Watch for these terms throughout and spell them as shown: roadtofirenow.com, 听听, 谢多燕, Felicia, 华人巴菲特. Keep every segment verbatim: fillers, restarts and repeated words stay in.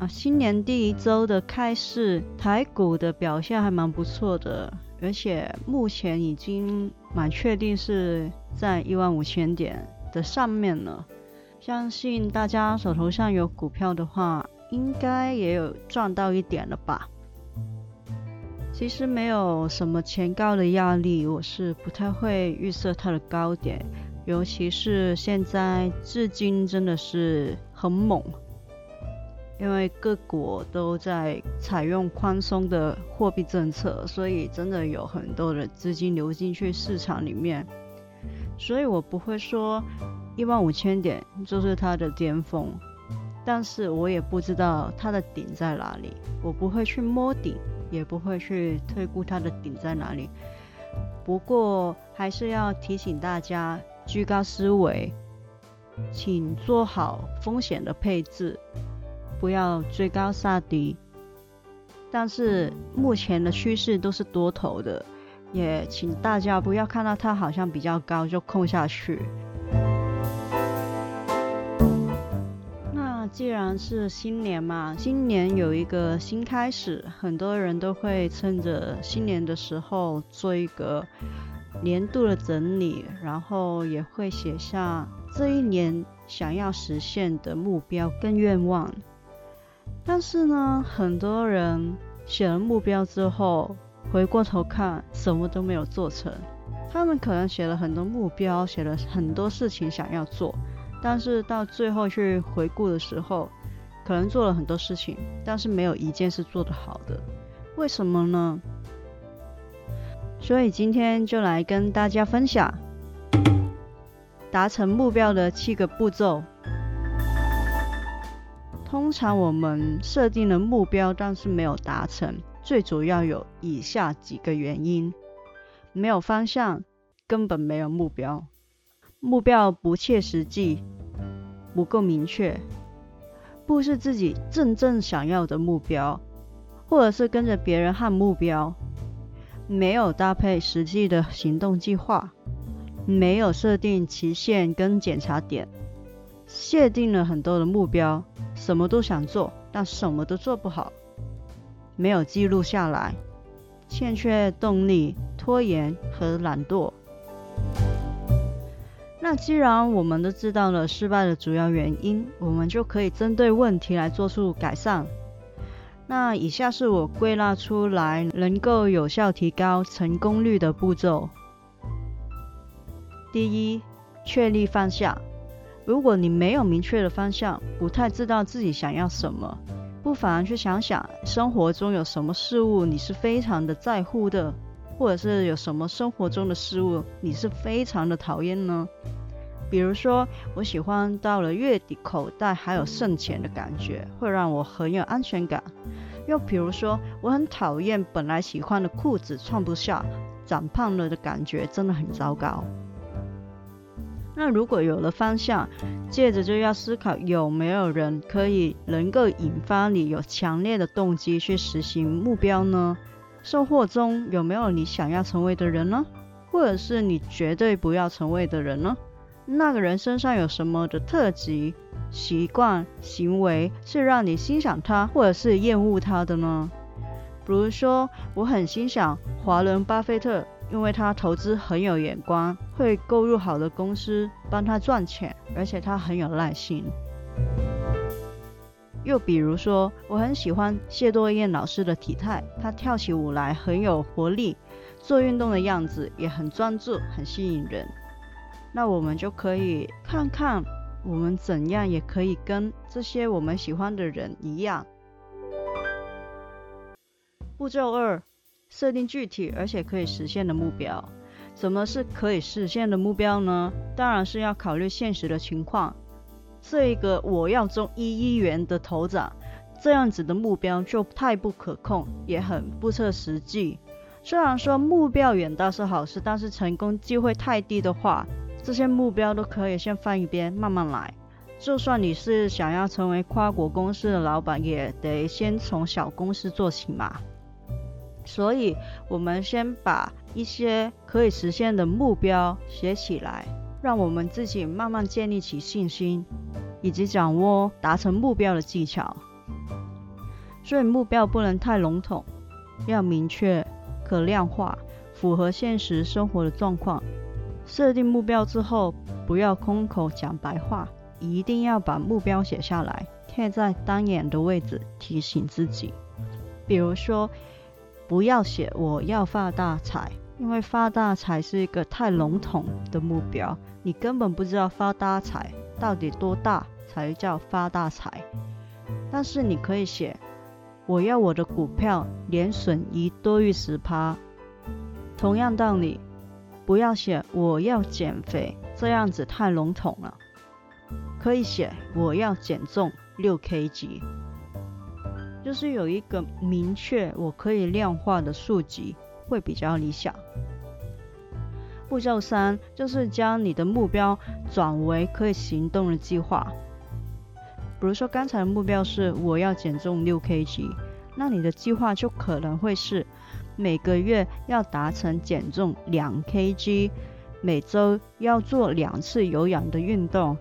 啊，新年第一周的开市，台股的表现还蛮不错的，而且目前已经蛮确定是在一万五千点的上面了。相信大家手头上有股票的话，应该也有赚到一点了吧。其实没有什么前高的压力，我是不太会预测它的高点，尤其是现在至今真的是很猛，因为各国都在采用宽松的货币政策，所以真的有很多的资金流进去市场里面，所以我不会说一万五千点就是它的巅峰，但是我也不知道它的顶在哪里，我不会去摸顶，也不会去推估它的顶在哪里。不过还是要提醒大家，居高思维，请做好风险的配置，不要追高杀低。但是目前的趋势都是多头的，也请大家不要看到它好像比较高就空下去。既然是新年嘛，新年有一个新开始，很多人都会趁着新年的时候做一个年度的整理，然后也会写下这一年想要实现的目标跟愿望。但是呢，很多人写了目标之后，回过头看，什么都没有做成。他们可能写了很多目标，写了很多事情想要做，但是到最后去回顾的时候，可能做了很多事情，但是没有一件是做得好的，为什么呢？所以今天就来跟大家分享达成目标的七个步骤。通常我们设定了目标，但是没有达成，最主要有以下几个原因：没有方向，根本没有目标；目标不切实际，不够明确，不是自己真正想要的目标，或者是跟着别人和目标，没有搭配实际的行动计划，没有设定期限跟检查点，设定了很多的目标，什么都想做，但什么都做不好，没有记录下来，欠缺动力，拖延和懒惰。那既然我们都知道了失败的主要原因，我们就可以针对问题来做出改善。那以下是我归纳出来能够有效提高成功率的步骤。第一，确立方向。如果你没有明确的方向，不太知道自己想要什么，不妨去想想生活中有什么事物你是非常的在乎的，或者是有什么生活中的事物你是非常的讨厌呢？比如说，我喜欢到了月底口袋还有剩钱的感觉，会让我很有安全感。又比如说，我很讨厌本来喜欢的裤子穿不下，长胖了的感觉真的很糟糕。那如果有了方向，接着就要思考有没有人可以能够引发你有强烈的动机去实行目标呢？生活中有没有你想要成为的人呢？或者是你绝对不要成为的人呢？那个人身上有什么的特质、习惯、行为是让你欣赏他或者是厌恶他的呢？比如说，我很欣赏华人巴菲特，因为他投资很有眼光，会购入好的公司帮他赚钱，而且他很有耐心。又比如说，我很喜欢谢多燕老师的体态，他跳起舞来很有活力，做运动的样子也很专注，很吸引人。那我们就可以看看我们怎样也可以跟这些我们喜欢的人一样。步骤二，设定具体而且可以实现的目标。什么是可以实现的目标呢？当然是要考虑现实的情况。这一个我要中一亿元的头奖，这样子的目标就太不可控，也很不切实际。虽然说目标远大是好事，但是成功机会太低的话，这些目标都可以先放一边，慢慢来。就算你是想要成为跨国公司的老板，也得先从小公司做起嘛。所以我们先把一些可以实现的目标写起来，让我们自己慢慢建立起信心，以及掌握达成目标的技巧。所以目标不能太笼统，要明确、可量化，符合现实生活的状况。设定目标之后，不要空口讲白话，一定要把目标写下来，贴在当眼的位置，提醒自己。比如说，不要写我要发大财，因为发大财是一个太笼统的目标，你根本不知道发大财到底多大才叫发大财。但是你可以写，我要我的股票年损益多于 百分之十。 同样道理，不要写我要减肥，这样子太笼统了，可以写我要减重 六公斤， 就是有一个明确我可以量化的数值会比较理想。步骤三就是将你的目标转为可以行动的计划。比如说刚才的目标是我要减重 六公斤， 那你的计划就可能会是每个月要达成减重 两公斤， 每周要做两次有氧的运动，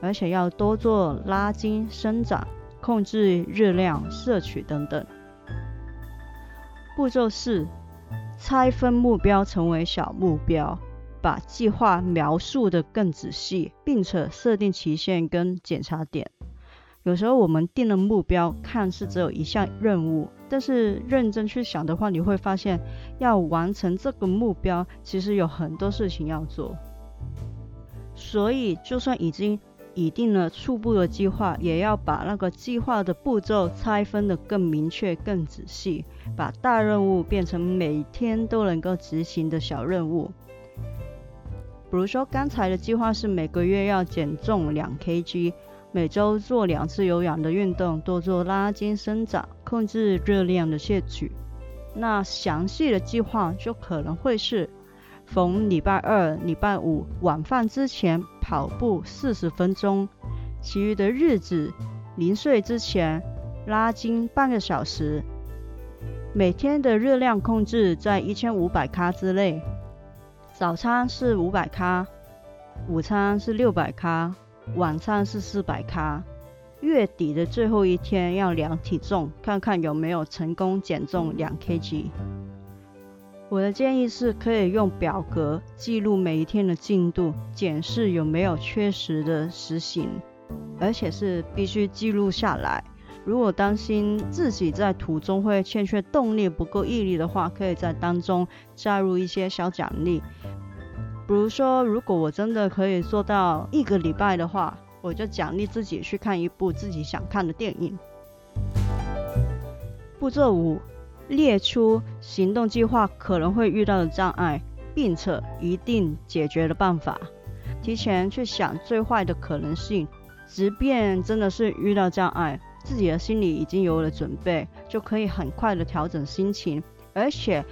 而且要多做拉筋伸展，控制热量摄取等等。步骤四，拆分目标成为小目标，把计划描述得更仔细，并且设定期限跟检查点。有时候我们定了目标，看似只有一项任务，但是认真去想的话，你会发现要完成这个目标，其实有很多事情要做。所以就算已经拟定了初步的计划，也要把那个计划的步骤拆分得更明确、更仔细，把大任务变成每天都能够执行的小任务。比如说刚才的计划是每个月要减重 两公斤， 每周做两次有氧的运动，多做拉筋伸展，控制热量的摄取。那详细的计划就可能会是逢礼拜二、礼拜五晚饭之前跑步四十分钟，其余的日子临睡之前拉筋半个小时，每天的热量控制在一千五百卡之内，早餐是五百卡，午餐是六百卡，晚餐是四百卡。月底的最后一天要量体重，看看有没有成功减重 两公斤。我的建议是可以用表格记录每一天的进度，检视有没有确实的实行，而且是必须记录下来。如果担心自己在途中会欠缺动力、不够毅力的话，可以在当中加入一些小奖励。比如说，如果我真的可以做到一个礼拜的话，我就奖励自己去看一部自己想看的电影。步骤五，列出行动计划可能会遇到的障碍，并且一定解决的办法，提前去想最坏的可能性，即便真的是遇到障碍，自己的心里已经有了准备，就可以很快的调整心情。而且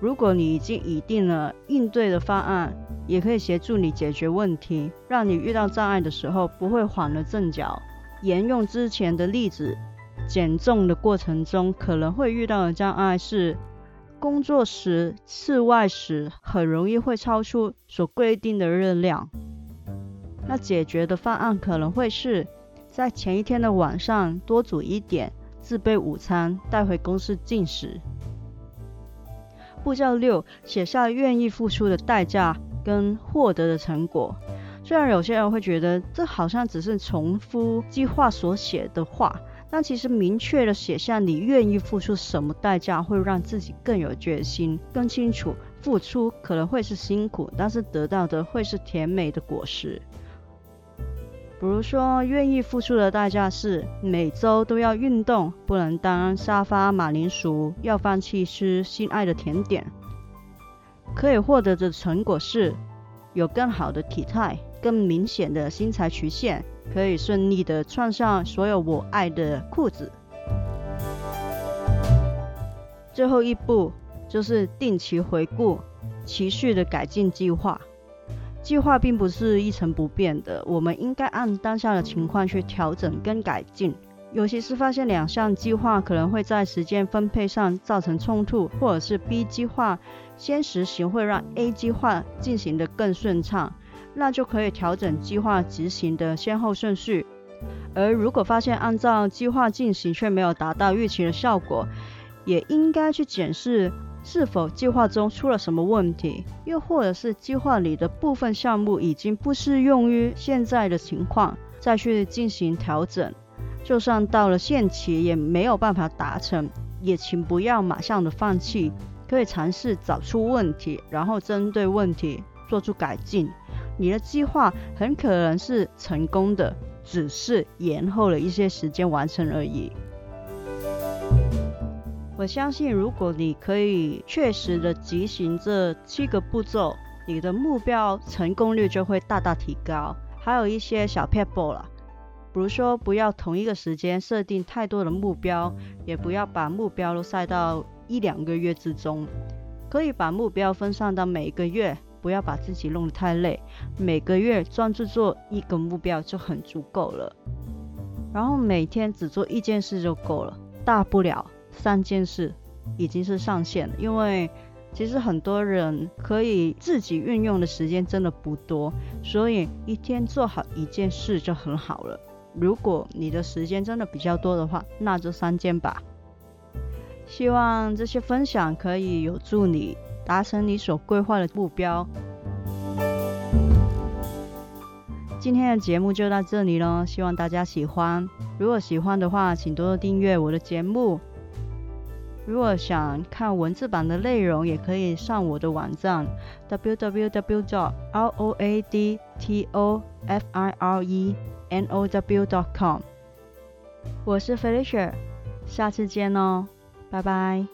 如果你已经拟定了应对的方案，也可以协助你解决问题，让你遇到障碍的时候不会缓了阵脚。沿用之前的例子，减重的过程中可能会遇到的障碍是工作时、室外时很容易会超出所规定的热量。那解决的方案可能会是在前一天的晚上多煮一点自备午餐带回公司进食。步骤六，写下愿意付出的代价跟获得的成果。虽然有些人会觉得这好像只是重复计划所写的话，但其实明确的写下你愿意付出什么代价，会让自己更有决心，更清楚付出可能会是辛苦，但是得到的会是甜美的果实。比如说愿意付出的代价是每周都要运动，不能当沙发马铃薯，要放弃吃心爱的甜点。可以获得的成果是有更好的体态，更明显的身材曲线，可以顺利的穿上所有我爱的裤子。最后一步就是定期回顾，持续的改进计划。计划并不是一成不变的，我们应该按当下的情况去调整跟改进。尤其是发现两项计划可能会在时间分配上造成冲突，或者是 B 计划先实行会让 A 计划进行得更顺畅，那就可以调整计划执行的先后顺序。而如果发现按照计划进行却没有达到预期的效果，也应该去检视是否计划中出了什么问题，又或者是计划里的部分项目已经不适用于现在的情况，再去进行调整。就算到了限期也没有办法达成，也请不要马上的放弃，可以尝试找出问题，然后针对问题做出改进。你的计划很可能是成功的，只是延后了一些时间完成而已。我相信如果你可以确实的执行这七个步骤，你的目标成功率就会大大提高。还有一些小撇步啦，比如说不要同一个时间设定太多的目标，也不要把目标都塞到一两个月之中，可以把目标分散到每一个月，不要把自己弄得太累，每个月专注做一个目标就很足够了。然后每天只做一件事就够了，大不了三件事已经是上限了，因为其实很多人可以自己运用的时间真的不多，所以一天做好一件事就很好了。如果你的时间真的比较多的话，那就三件吧。希望这些分享可以有助你达成你所规划的目标。今天的节目就到这里了，希望大家喜欢。如果喜欢的话，请多多订阅我的节目。如果想看文字版的内容，也可以上我的网站 double-u double-u double-u dot roadtofirenow dot com。 我是 Felicia， 下次见哦，拜拜。